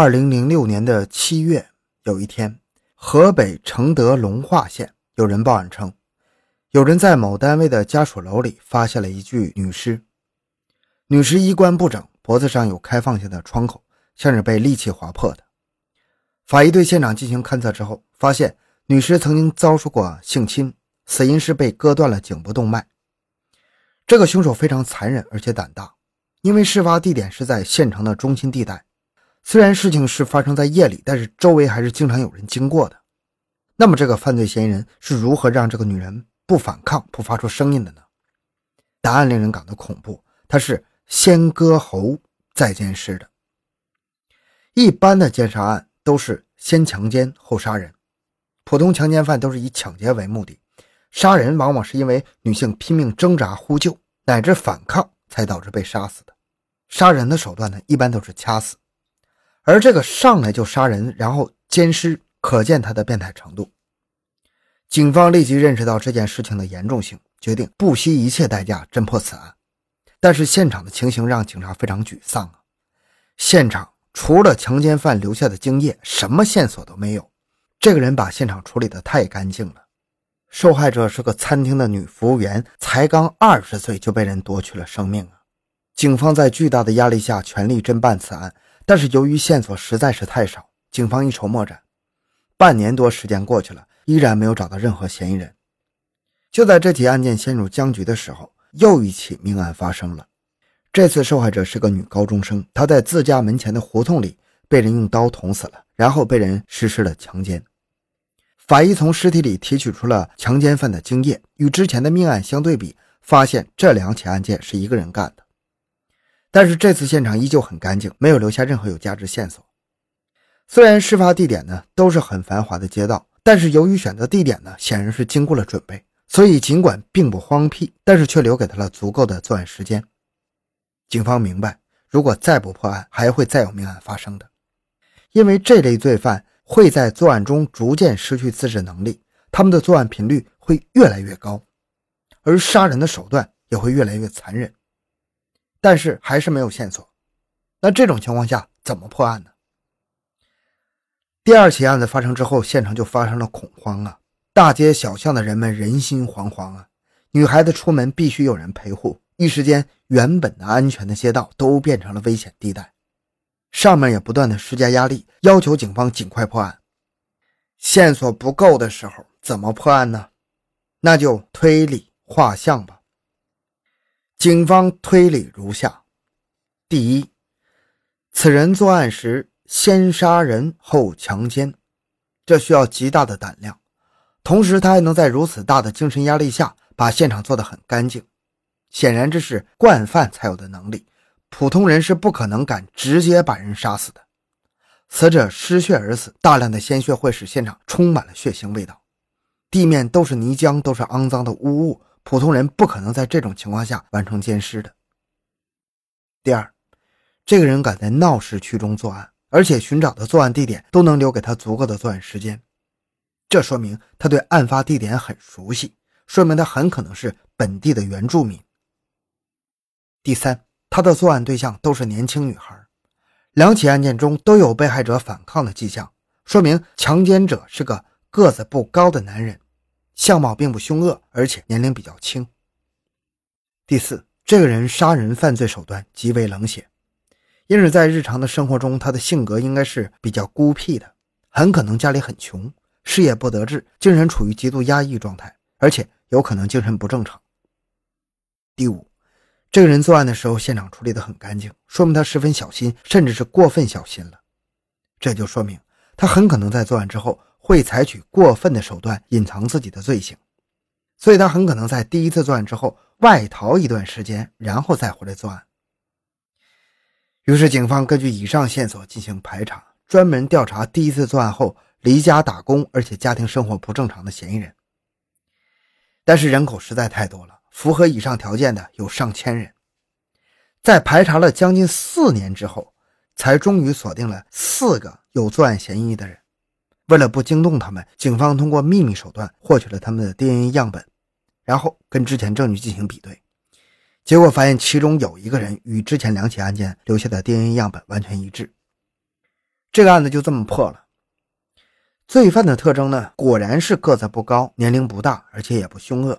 2006年的7月有一天，河北承德隆化县有人报案称，有人在某单位的家属楼里发现了一具女尸。女尸衣冠不整，脖子上有开放性的窗口，像是被利器划破的。法医对现场进行勘测之后，发现女尸曾经遭受过性侵，死因是被割断了颈部动脉。这个凶手非常残忍而且胆大，因为事发地点是在县城的中心地带，虽然事情是发生在夜里，但是周围还是经常有人经过的。那么这个犯罪嫌疑人是如何让这个女人不反抗，不发出声音的呢？答案令人感到恐怖，她是先割喉再奸尸的。一般的奸杀案都是先强奸后杀人，普通强奸犯都是以抢劫为目的，杀人往往是因为女性拼命挣扎呼救乃至反抗才导致被杀死的。杀人的手段呢，一般都是掐死，而这个上来就杀人然后奸尸，可见他的变态程度。警方立即认识到这件事情的严重性，决定不惜一切代价侦破此案。但是现场的情形让警察非常沮丧啊！现场除了强奸犯留下的精液，什么线索都没有。这个人把现场处理得太干净了。受害者是个餐厅的女服务员，才刚20岁就被人夺去了生命啊！警方在巨大的压力下全力侦办此案，但是由于线索实在是太少，警方一筹莫展。半年多时间过去了，依然没有找到任何嫌疑人。就在这起案件陷入僵局的时候，又一起命案发生了。这次受害者是个女高中生，她在自家门前的胡同里被人用刀捅死了，然后被人实施了强奸。法医从尸体里提取出了强奸犯的精液，与之前的命案相对比，发现这两起案件是一个人干的。但是这次现场依旧很干净，没有留下任何有价值线索。虽然事发地点呢都是很繁华的街道，但是由于选择地点呢显然是经过了准备，所以尽管并不荒僻，但是却留给他了足够的作案时间。警方明白，如果再不破案，还会再有命案发生的。因为这类罪犯会在作案中逐渐失去自制能力，他们的作案频率会越来越高，而杀人的手段也会越来越残忍。但是还是没有线索，那这种情况下怎么破案呢？第二起案子发生之后，现场就发生了恐慌啊！大街小巷的人们人心惶惶啊！女孩子出门必须有人陪护，一时间原本的安全的街道都变成了危险地带。上面也不断的施加压力，要求警方尽快破案。线索不够的时候怎么破案呢？那就推理画像吧。警方推理如下：第一，此人作案时先杀人后强奸，这需要极大的胆量，同时他还能在如此大的精神压力下把现场做得很干净，显然这是惯犯才有的能力，普通人是不可能敢直接把人杀死的。死者失血而死，大量的鲜血会使现场充满了血腥味道，地面都是泥浆，都是肮脏的污物，普通人不可能在这种情况下完成奸尸的。第二，这个人敢在闹市区中作案，而且寻找的作案地点都能留给他足够的作案时间，这说明他对案发地点很熟悉，说明他很可能是本地的原住民。第三，他的作案对象都是年轻女孩，两起案件中都有被害者反抗的迹象，说明强奸者是个个子不高的男人，相貌并不凶恶，而且年龄比较轻。第四，这个人杀人犯罪手段极为冷血，因而在日常的生活中他的性格应该是比较孤僻的，很可能家里很穷，事业不得志，精神处于极度压抑状态，而且有可能精神不正常。第五，这个人作案的时候现场处理得很干净，说明他十分小心，甚至是过分小心了，这就说明他很可能在作案之后会采取过分的手段隐藏自己的罪行，所以他很可能在第一次作案之后外逃一段时间，然后再回来作案。于是警方根据以上线索进行排查，专门调查第一次作案后离家打工而且家庭生活不正常的嫌疑人。但是人口实在太多了，符合以上条件的有上千人。在排查了将近4年之后，才终于锁定了4个有作案嫌疑的人。为了不惊动他们，警方通过秘密手段获取了他们的 DNA 样本，然后跟之前证据进行比对。结果发现其中有一个人与之前2起案件留下的 DNA 样本完全一致。这个案子就这么破了。罪犯的特征呢，果然是个子不高，年龄不大，而且也不凶恶。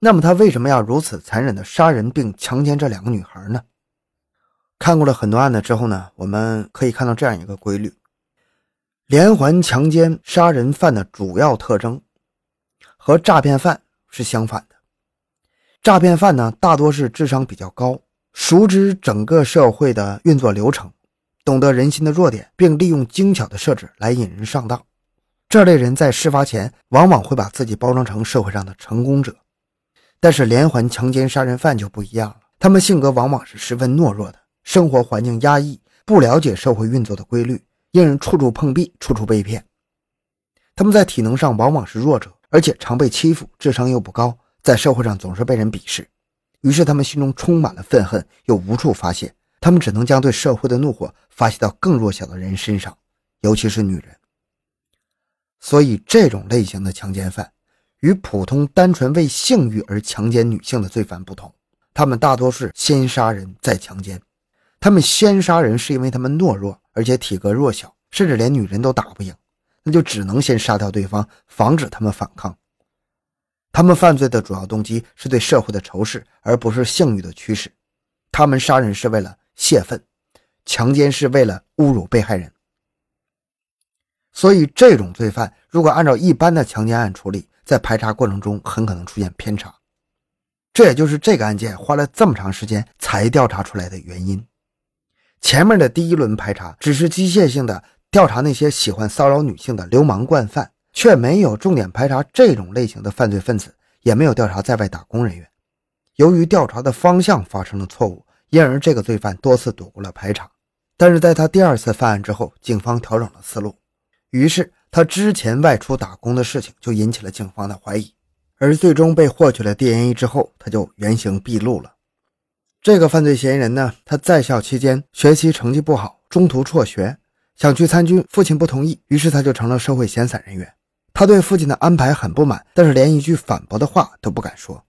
那么他为什么要如此残忍地杀人并强奸这两个女孩呢？看过了很多案子之后呢，我们可以看到这样一个规律：连环强奸杀人犯的主要特征和诈骗犯是相反的。诈骗犯呢，大多是智商比较高，熟知整个社会的运作流程，懂得人心的弱点，并利用精巧的设置来引人上当。这类人在事发前往往会把自己包装成社会上的成功者，但是连环强奸杀人犯就不一样了，他们性格往往是十分懦弱的，生活环境压抑，不了解社会运作的规律，令人处处碰壁，处处被骗。他们在体能上往往是弱者，而且常被欺负，智商又不高，在社会上总是被人鄙视，于是他们心中充满了愤恨，又无处发泄，他们只能将对社会的怒火发泄到更弱小的人身上，尤其是女人。所以这种类型的强奸犯与普通单纯为性欲而强奸女性的罪犯不同，他们大多是先杀人再强奸。他们先杀人是因为他们懦弱，而且体格弱小，甚至连女人都打不赢，那就只能先杀掉对方，防止他们反抗。他们犯罪的主要动机是对社会的仇视，而不是性欲的驱使。他们杀人是为了泄愤，强奸是为了侮辱被害人。所以这种罪犯如果按照一般的强奸案处理，在排查过程中很可能出现偏差，这也就是这个案件花了这么长时间才调查出来的原因。前面的第一轮排查只是机械性的调查那些喜欢骚扰女性的流氓惯犯，却没有重点排查这种类型的犯罪分子，也没有调查在外打工人员。由于调查的方向发生了错误，因而这个罪犯多次躲过了排查。但是在他第二次犯案之后，警方调整了思路，于是他之前外出打工的事情就引起了警方的怀疑，而最终被获取了 DNA 之后，他就原形毕露了。这个犯罪嫌疑人呢，他在校期间学习成绩不好，中途辍学，想去参军，父亲不同意，于是他就成了社会闲散人员。他对父亲的安排很不满，但是连一句反驳的话都不敢说。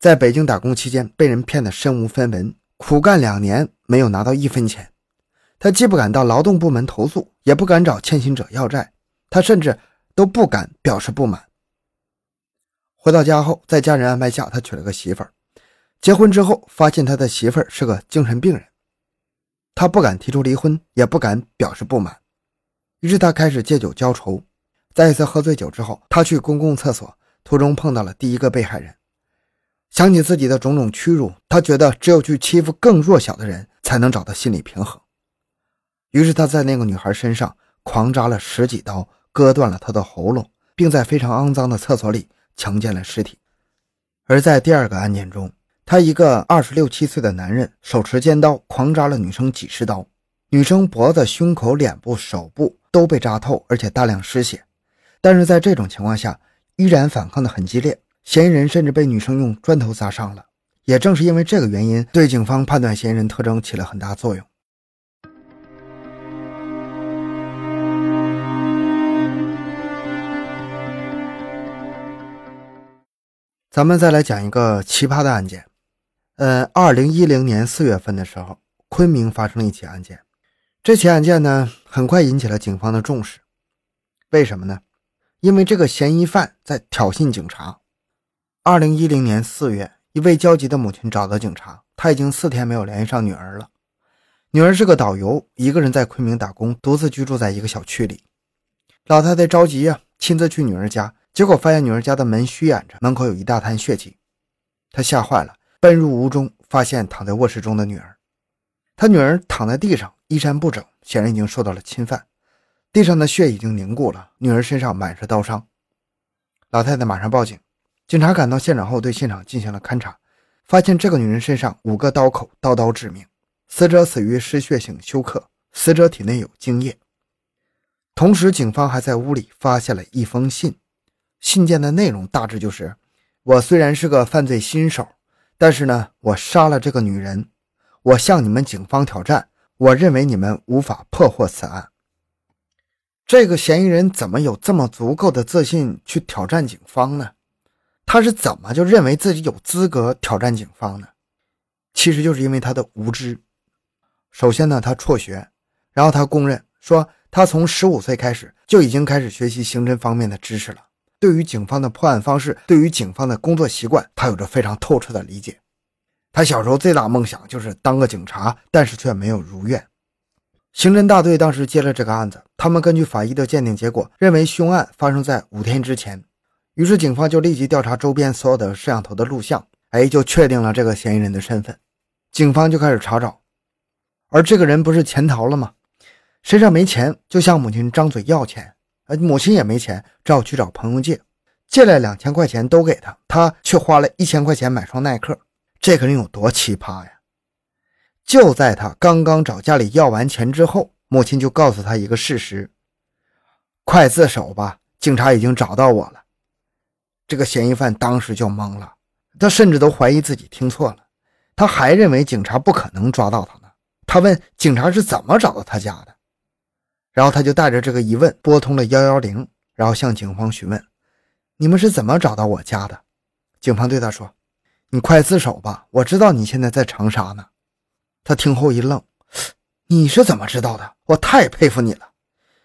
在北京打工期间，被人骗得身无分文，苦干2年没有拿到1分钱。他既不敢到劳动部门投诉，也不敢找欠薪者要债，他甚至都不敢表示不满。回到家后，在家人安排下，他娶了个媳妇儿。结婚之后，发现他的媳妇儿是个精神病人，他不敢提出离婚，也不敢表示不满，于是他开始借酒浇愁。在一次喝醉酒之后，他去公共厕所，途中碰到了第一个被害人。想起自己的种种屈辱，他觉得只有去欺负更弱小的人，才能找到心理平衡。于是他在那个女孩身上狂扎了10几刀，割断了她的喉咙，并在非常肮脏的厕所里强奸了尸体。而在第二个案件中，他一个26、27岁的男人手持尖刀狂扎了女生几10刀，女生脖子、胸口、脸部、手部都被扎透，而且大量失血。但是在这种情况下，依然反抗得很激烈，嫌疑人甚至被女生用砖头砸伤了。也正是因为这个原因，对警方判断嫌疑人特征起了很大作用。咱们再来讲一个奇葩的案件。2010年4月份的时候，昆明发生了一起案件。这起案件呢，很快引起了警方的重视。为什么呢？因为这个嫌疑犯在挑衅警察。2010年4月，一位焦急的母亲找到警察，她已经4天没有联系上女儿了。女儿是个导游，一个人在昆明打工，独自居住在一个小区里。老太太着急啊，亲自去女儿家，结果发现女儿家的门虚掩着，门口有一大滩血迹。他吓坏了，奔入屋中，发现躺在卧室中的女儿。他女儿躺在地上，衣衫不整，显然已经受到了侵犯，地上的血已经凝固了，女儿身上满是刀伤。老太太马上报警，警察赶到现场后，对现场进行了勘查，发现这个女人身上5个刀口，刀刀致命，死者死于失血性休克，死者体内有精液。同时警方还在屋里发现了一封信，信件的内容大致就是：我虽然是个犯罪新手，但是呢，我杀了这个女人，我向你们警方挑战，我认为你们无法破获此案。这个嫌疑人怎么有这么足够的自信去挑战警方呢？他是怎么就认为自己有资格挑战警方呢？其实就是因为他的无知。首先呢，他辍学，然后他供认说，他从15岁开始就已经开始学习刑侦方面的知识了，对于警方的破案方式，对于警方的工作习惯，他有着非常透彻的理解。他小时候最大梦想就是当个警察，但是却没有如愿。刑侦大队当时接了这个案子，他们根据法医的鉴定结果，认为凶案发生在5天之前。于是警方就立即调查周边所有的摄像头的录像，就确定了这个嫌疑人的身份。警方就开始查找，而这个人不是潜逃了吗？身上没钱，就向母亲张嘴要钱，母亲也没钱，只好去找朋友借，借来2000块钱都给他，他却花了1000块钱买双耐克，这个人有多奇葩呀！就在他刚刚找家里要完钱之后，母亲就告诉他一个事实：快自首吧，警察已经找到我了。这个嫌疑犯当时就懵了，他甚至都怀疑自己听错了，他还认为警察不可能抓到他呢。他问警察是怎么找到他家的，然后他就带着这个疑问拨通了110，然后向警方询问：你们是怎么找到我家的？警方对他说：你快自首吧，我知道你现在在长沙呢。他听后一愣：你是怎么知道的？我太佩服你了。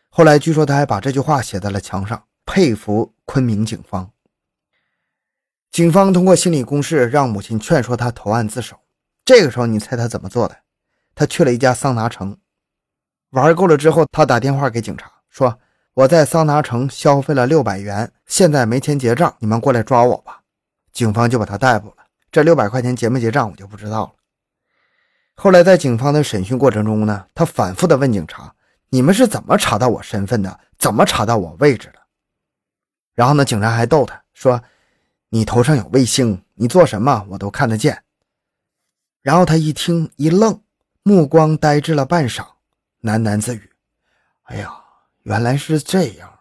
后来据说他还把这句话写在了墙上，佩服昆明警方。警方通过心理攻势让母亲劝说他投案自首。这个时候你猜他怎么做的？他去了一家桑拿城，玩够了之后，他打电话给警察说：我在桑拿城消费了600元，现在没钱结账，你们过来抓我吧。警方就把他逮捕了，这600块钱结没结账我就不知道了。后来在警方的审讯过程中呢，他反复的问警察：你们是怎么查到我身份的？怎么查到我位置的？然后呢，警察还逗他说：你头上有卫星，你做什么我都看得见。然后他一听一愣，目光呆滞了半晌，喃喃自语：哎呀，原来是这样。